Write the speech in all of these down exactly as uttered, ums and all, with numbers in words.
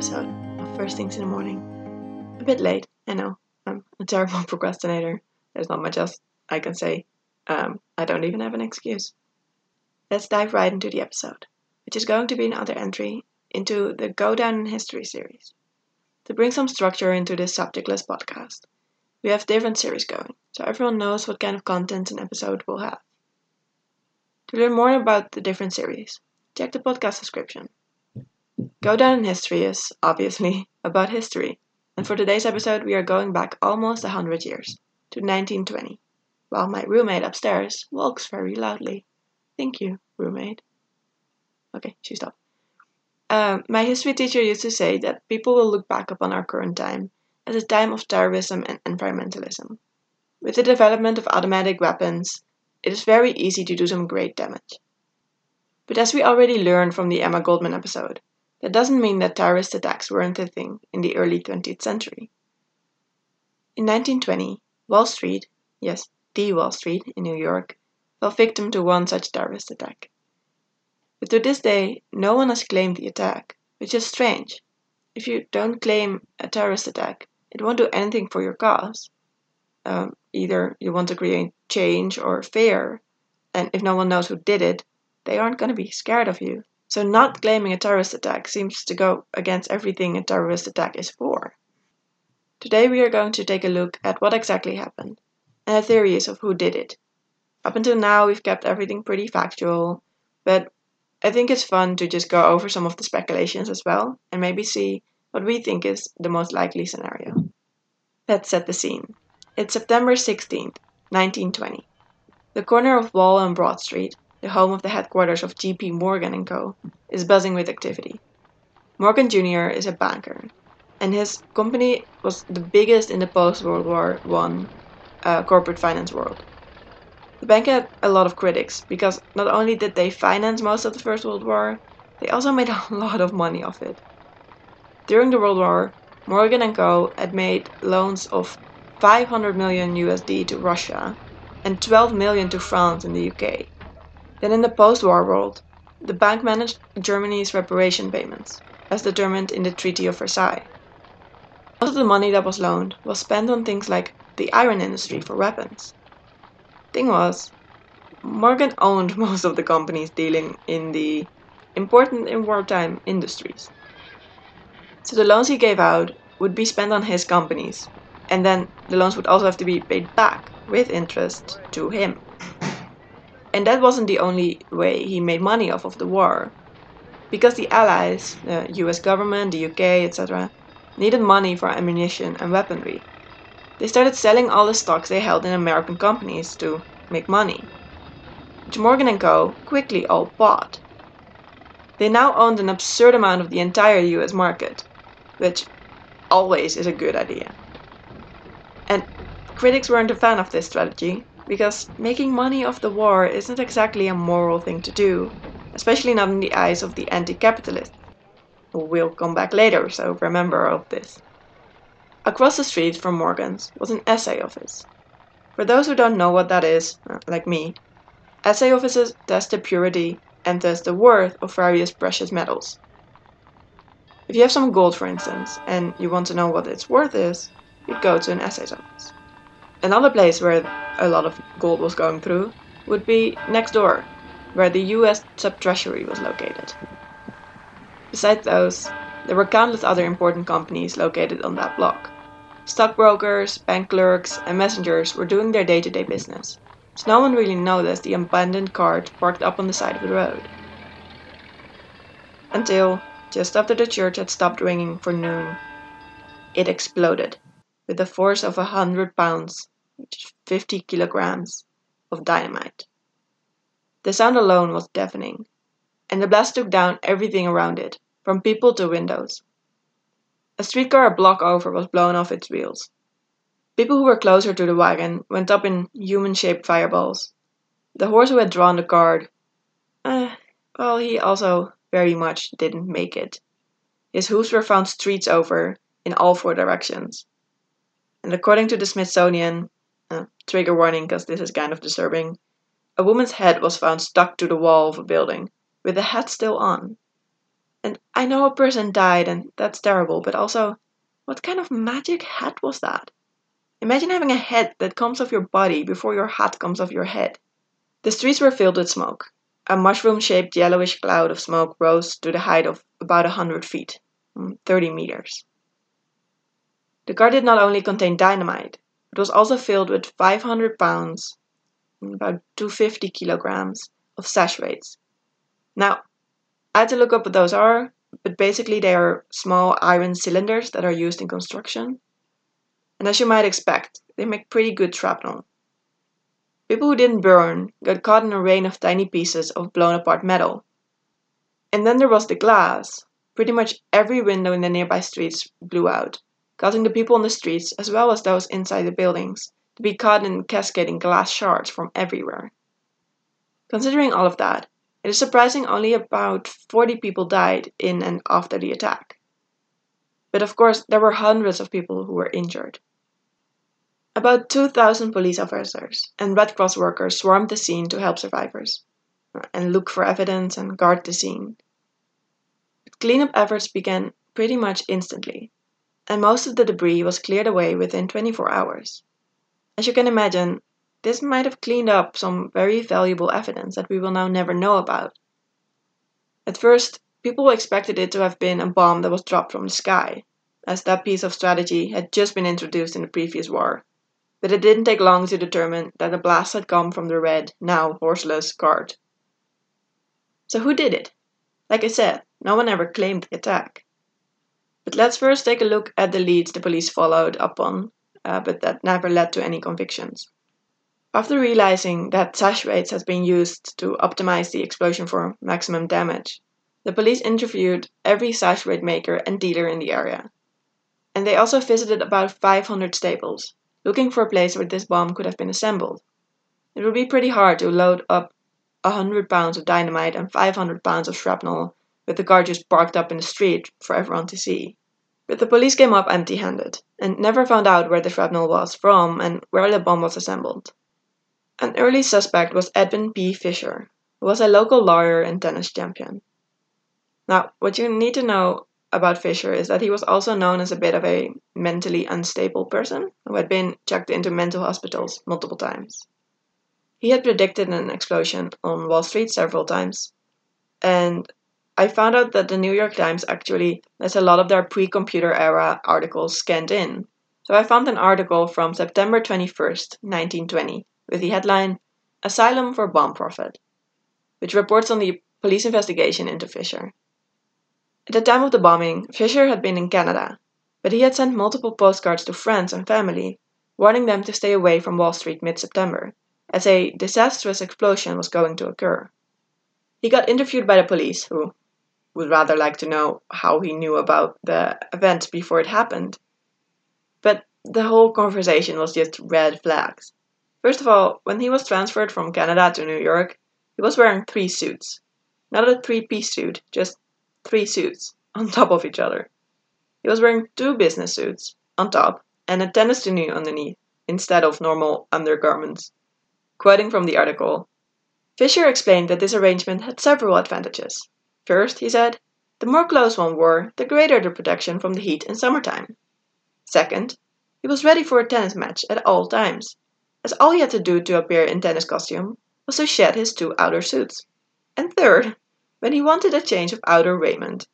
episode of First Things in the Morning. A bit late, I know. I'm a terrible procrastinator. There's not much else I can say. Um, I don't even have an excuse. Let's dive right into the episode, which is going to be another entry into the Go Down in History series. To bring some structure into this subjectless podcast, we have different series going, so everyone knows what kind of content an episode will have. To learn more about the different series, check the podcast description. Go Down in History is, obviously, about history, and for today's episode we are going back almost one hundred years, to nineteen twenty, while my roommate upstairs walks very loudly. Thank you, roommate. Okay, she stopped. Um, my history teacher used to say that people will look back upon our current time as a time of terrorism and environmentalism. With the development of automatic weapons, it is very easy to do some great damage. But as we already learned from the Emma Goldman episode, that doesn't mean that terrorist attacks weren't a thing in the early twentieth century. In nineteen twenty, Wall Street, yes, the Wall Street in New York, fell victim to one such terrorist attack. But to this day, no one has claimed the attack, which is strange. If you don't claim a terrorist attack, it won't do anything for your cause. Um, either you want to create change or fear, and if no one knows who did it, they aren't going to be scared of you. So not claiming a terrorist attack seems to go against everything a terrorist attack is for. Today we are going to take a look at what exactly happened, and the theories of who did it. Up until now, we've kept everything pretty factual, but I think it's fun to just go over some of the speculations as well, and maybe see what we think is the most likely scenario. Let's set the scene. It's September sixteenth, nineteen twenty. The corner of Wall and Broad Street, the home of the headquarters of J P Morgan and Co., is buzzing with activity. Morgan Junior is a banker, and his company was the biggest in the post-World War One uh, corporate finance world. The bank had a lot of critics, because not only did they finance most of the First World War, they also made a lot of money off it. During the World War, Morgan and Co. had made loans of five hundred million U S D to Russia and twelve million to France and the U K. Then in the post-war world, the bank managed Germany's reparation payments, as determined in the Treaty of Versailles. Most of the money that was loaned was spent on things like the iron industry for weapons. Thing was, Morgan owned most of the companies dealing in the important in wartime industries. So the loans he gave out would be spent on his companies, and then the loans would also have to be paid back with interest to him. And that wasn't the only way he made money off of the war, because the Allies, the U S government, the U K, et cetera, needed money for ammunition and weaponry. They started selling all the stocks they held in American companies to make money, which Morgan and Co. quickly all bought. They now owned an absurd amount of the entire U S market, which always is a good idea. And critics weren't a fan of this strategy, because making money off the war isn't exactly a moral thing to do, especially not in the eyes of the anti-capitalists, who will come back later, so remember all of this. Across the street from Morgan's was an essay office. For those who don't know what that is, like me, essay offices test the purity and test the worth of various precious metals. If you have some gold, for instance, and you want to know what its worth is, you'd go to an essay office. Another place where a lot of gold was going through would be next door, where the U S sub-treasury was located. Besides those, there were countless other important companies located on that block. Stockbrokers, bank clerks, and messengers were doing their day-to-day business, so no one really noticed the abandoned cart parked up on the side of the road. Until, just after the church had stopped ringing for noon, it exploded, with the force of a hundred pounds, which is fifty kilograms, of dynamite. The sound alone was deafening, and the blast took down everything around it, from people to windows. A streetcar a block over was blown off its wheels. People who were closer to the wagon went up in human-shaped fireballs. The horse who had drawn the cart, uh, well, he also very much didn't make it. His hooves were found streets over in all four directions. And according to the Smithsonian, uh, trigger warning because this is kind of disturbing, a woman's head was found stuck to the wall of a building, with the hat still on. And I know a person died, and that's terrible, but also, what kind of magic hat was that? Imagine having a head that comes off your body before your hat comes off your head. The streets were filled with smoke. A mushroom-shaped yellowish cloud of smoke rose to the height of about a hundred feet, thirty meters. The car did not only contain dynamite, it was also filled with five hundred pounds, about two hundred fifty kilograms, of sachets. Now, I had to look up what those are, but basically they are small iron cylinders that are used in construction. And as you might expect, they make pretty good shrapnel. People who didn't burn got caught in a rain of tiny pieces of blown apart metal. And then there was the glass. Pretty much every window in the nearby streets blew out, causing the people on the streets, as well as those inside the buildings, to be caught in cascading glass shards from everywhere. Considering all of that, it is surprising only about forty people died in and after the attack. But of course, there were hundreds of people who were injured. About two thousand police officers and Red Cross workers swarmed the scene to help survivors, and look for evidence and guard the scene. But cleanup efforts began pretty much instantly, and most of the debris was cleared away within twenty-four hours. As you can imagine, this might have cleaned up some very valuable evidence that we will now never know about. At first, people expected it to have been a bomb that was dropped from the sky, as that piece of strategy had just been introduced in the previous war, but it didn't take long to determine that the blast had come from the red, now horseless, guard. So who did it? Like I said, no one ever claimed the attack. But let's first take a look at the leads the police followed up on, uh, but that never led to any convictions. After realizing that sachets had been used to optimize the explosion for maximum damage, the police interviewed every sachet maker and dealer in the area. And they also visited about five hundred stables, looking for a place where this bomb could have been assembled. It would be pretty hard to load up one hundred pounds of dynamite and five hundred pounds of shrapnel with the car just parked up in the street for everyone to see. But the police came up empty-handed, and never found out where the shrapnel was from and where the bomb was assembled. An early suspect was Edwin P. Fisher, who was a local lawyer and tennis champion. Now, what you need to know about Fisher is that he was also known as a bit of a mentally unstable person who had been checked into mental hospitals multiple times. He had predicted an explosion on Wall Street several times, and I found out that the New York Times actually has a lot of their pre-computer era articles scanned in. So I found an article from September twenty-first, nineteen twenty, with the headline, "Asylum for Bomb Prophet," which reports on the police investigation into Fisher. At the time of the bombing, Fisher had been in Canada, but he had sent multiple postcards to friends and family, warning them to stay away from Wall Street mid-September, as a disastrous explosion was going to occur. He got interviewed by the police, who would rather like to know how he knew about the events before it happened, but the whole conversation was just red flags. First of all, when he was transferred from Canada to New York, he was wearing three suits. Not a three-piece suit, just three suits, on top of each other. He was wearing two business suits, on top, and a tennis tuning underneath, instead of normal undergarments. Quoting from the article, Fisher explained that this arrangement had several advantages. First, he said, the more clothes one wore, the greater the protection from the heat in summertime. Second, he was ready for a tennis match at all times, as all he had to do to appear in tennis costume was to shed his two outer suits. And third, when he wanted a change of outer raiment,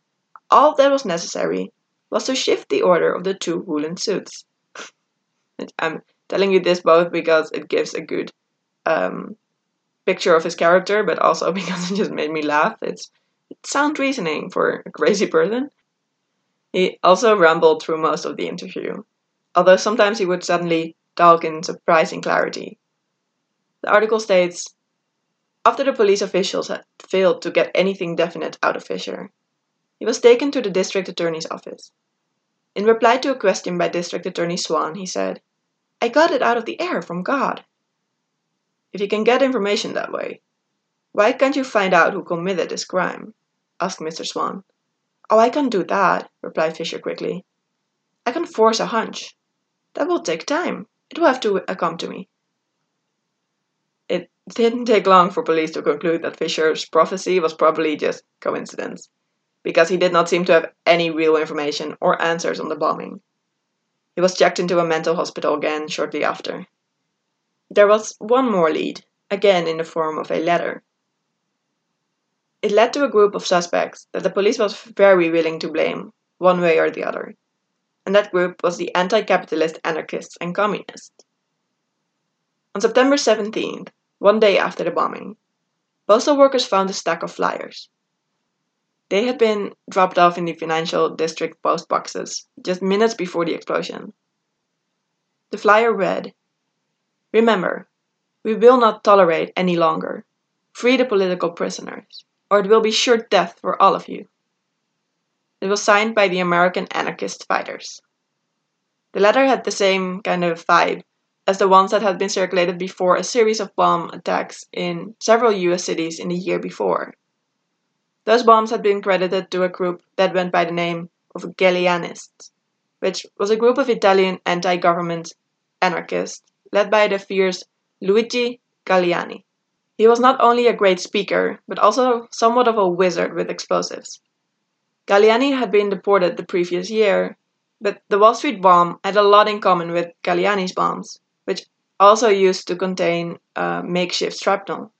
all that was necessary was to shift the order of the two woolen suits. I'm telling you this both because it gives a good um, picture of his character, but also because it just made me laugh. It's, it's sound reasoning for a crazy person. He also rambled through most of the interview, although sometimes he would suddenly talk in surprising clarity. The article states, after the police officials had failed to get anything definite out of Fisher, he was taken to the district attorney's office. In reply to a question by District Attorney Swan, he said, "I got it out of the air from God." If you can get information that way, why can't you find out who committed this crime? Asked Mister Swan. "Oh, I can't do that," replied Fisher quickly. "I can force a hunch. That will take time. It will have to come to me." It didn't take long for police to conclude that Fisher's prophecy was probably just coincidence. because he did not seem to have any real information or answers on the bombing. He was checked into a mental hospital again shortly after. There was one more lead, again in the form of a letter. It led to a group of suspects that the police was very willing to blame, one way or the other, and that group was the anti-capitalist anarchists and communists. On September seventeenth, one day after the bombing, postal workers found a stack of flyers. They had been dropped off in the financial district post boxes just minutes before the explosion. The flyer read, "Remember, we will not tolerate any longer. Free the political prisoners, or it will be sure death for all of you." It was signed by the American anarchist fighters. The letter had the same kind of vibe as the ones that had been circulated before a series of bomb attacks in several U S cities in the year before. Those bombs had been credited to a group that went by the name of Galleanists, which was a group of Italian anti-government anarchists led by the fierce Luigi Galleani. He was not only a great speaker, but also somewhat of a wizard with explosives. Galleani had been deported the previous year, but the Wall Street bomb had a lot in common with Galleani's bombs, which also used to contain uh, makeshift shrapnel.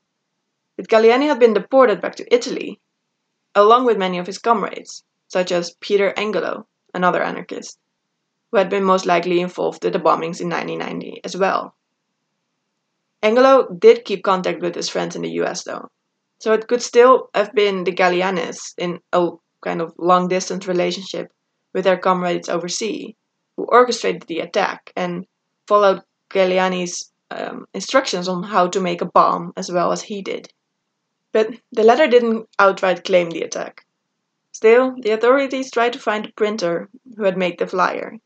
But Galleani had been deported back to Italy, along with many of his comrades, such as Peter Angelo, another anarchist, who had been most likely involved with the bombings in nineteen ninety as well. Angelo did keep contact with his friends in the U S though, so it could still have been the Galleanists in a kind of long-distance relationship with their comrades overseas, who orchestrated the attack and followed Galliani's um, instructions on how to make a bomb as well as he did. But the letter didn't outright claim the attack. Still, the authorities tried to find the printer who had made the flyer,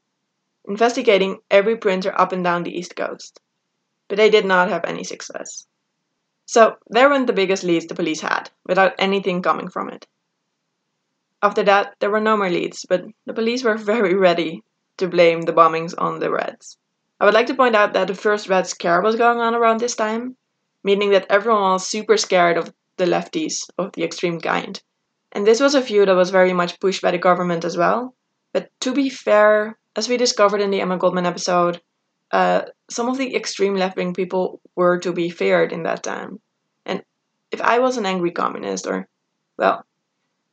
investigating every printer up and down the East Coast. But they did not have any success. So there went the biggest leads the police had, without anything coming from it. After that, there were no more leads, but the police were very ready to blame the bombings on the Reds. I would like to point out that the first Red Scare was going on around this time, meaning that everyone was super scared of the lefties of the extreme kind. And this was a view that was very much pushed by the government as well. But to be fair, as we discovered in the Emma Goldman episode, uh, some of the extreme left-wing people were to be feared in that time. And if I was an angry communist, or, well,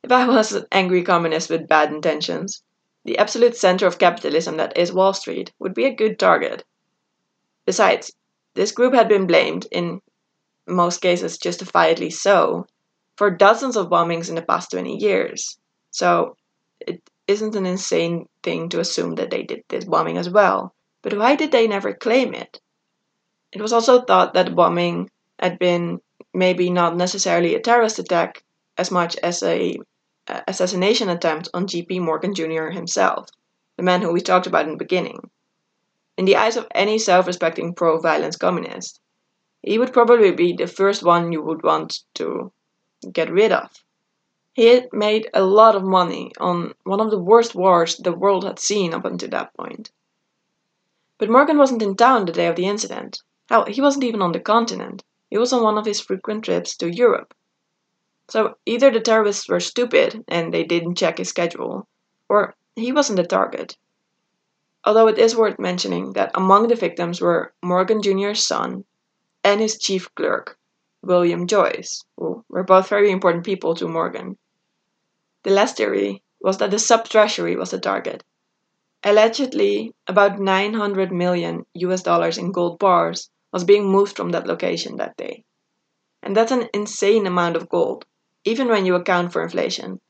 if I was an angry communist with bad intentions, the absolute center of capitalism that is Wall Street would be a good target. Besides, this group had been blamed in most cases justifiably so, for dozens of bombings in the past twenty years. So it isn't an insane thing to assume that they did this bombing as well. But why did they never claim it? It was also thought that the bombing had been maybe not necessarily a terrorist attack as much as a uh, assassination attempt on J P Morgan Junior himself, the man who we talked about in the beginning. In the eyes of any self-respecting pro-violence communist, he would probably be the first one you would want to get rid of. He had made a lot of money on one of the worst wars the world had seen up until that point. But Morgan wasn't in town the day of the incident. Hell, he wasn't even on the continent. He was on one of his frequent trips to Europe. So either the terrorists were stupid and they didn't check his schedule, or he wasn't the target. Although it is worth mentioning that among the victims were Morgan Junior's son and his chief clerk, William Joyce, who were both very important people to Morgan. The last theory was that the sub-treasury was the target. Allegedly, about nine hundred million U S dollars in gold bars was being moved from that location that day. And that's an insane amount of gold, even when you account for inflation.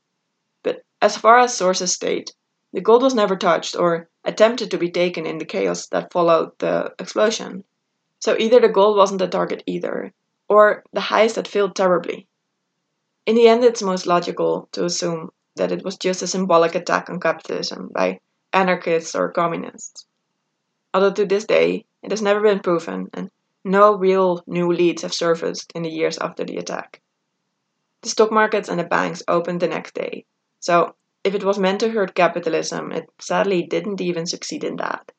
But as far as sources state, the gold was never touched or attempted to be taken in the chaos that followed the explosion. So either the gold wasn't the target either, or the heist had failed terribly. In the end, it's most logical to assume that it was just a symbolic attack on capitalism by anarchists or communists. Although to this day, it has never been proven, and no real new leads have surfaced in the years after the attack. The stock markets and the banks opened the next day, so if it was meant to hurt capitalism, it sadly didn't even succeed in that.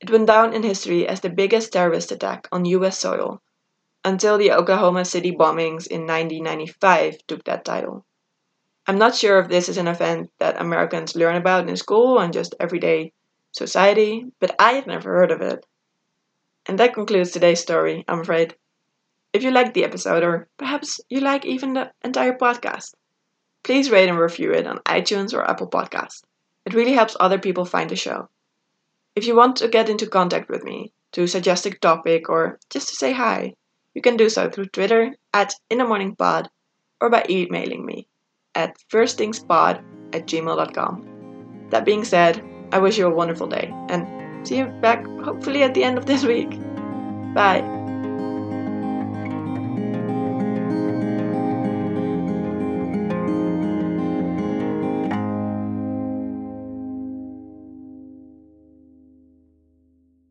It went down in history as the biggest terrorist attack on U S soil, until the Oklahoma City bombings in nineteen ninety-five took that title. I'm not sure if this is an event that Americans learn about in school and just everyday society, but I had never heard of it. And that concludes today's story, I'm afraid. If you liked the episode, or perhaps you like even the entire podcast, please rate and review it on iTunes or Apple Podcasts. It really helps other people find the show. If you want to get into contact with me, to suggest a topic, or just to say hi, you can do so through Twitter at InTheMorningPod, or by emailing me at first things pod at gmail dot com. That being said, I wish you a wonderful day, and see you back hopefully at the end of this week. Bye!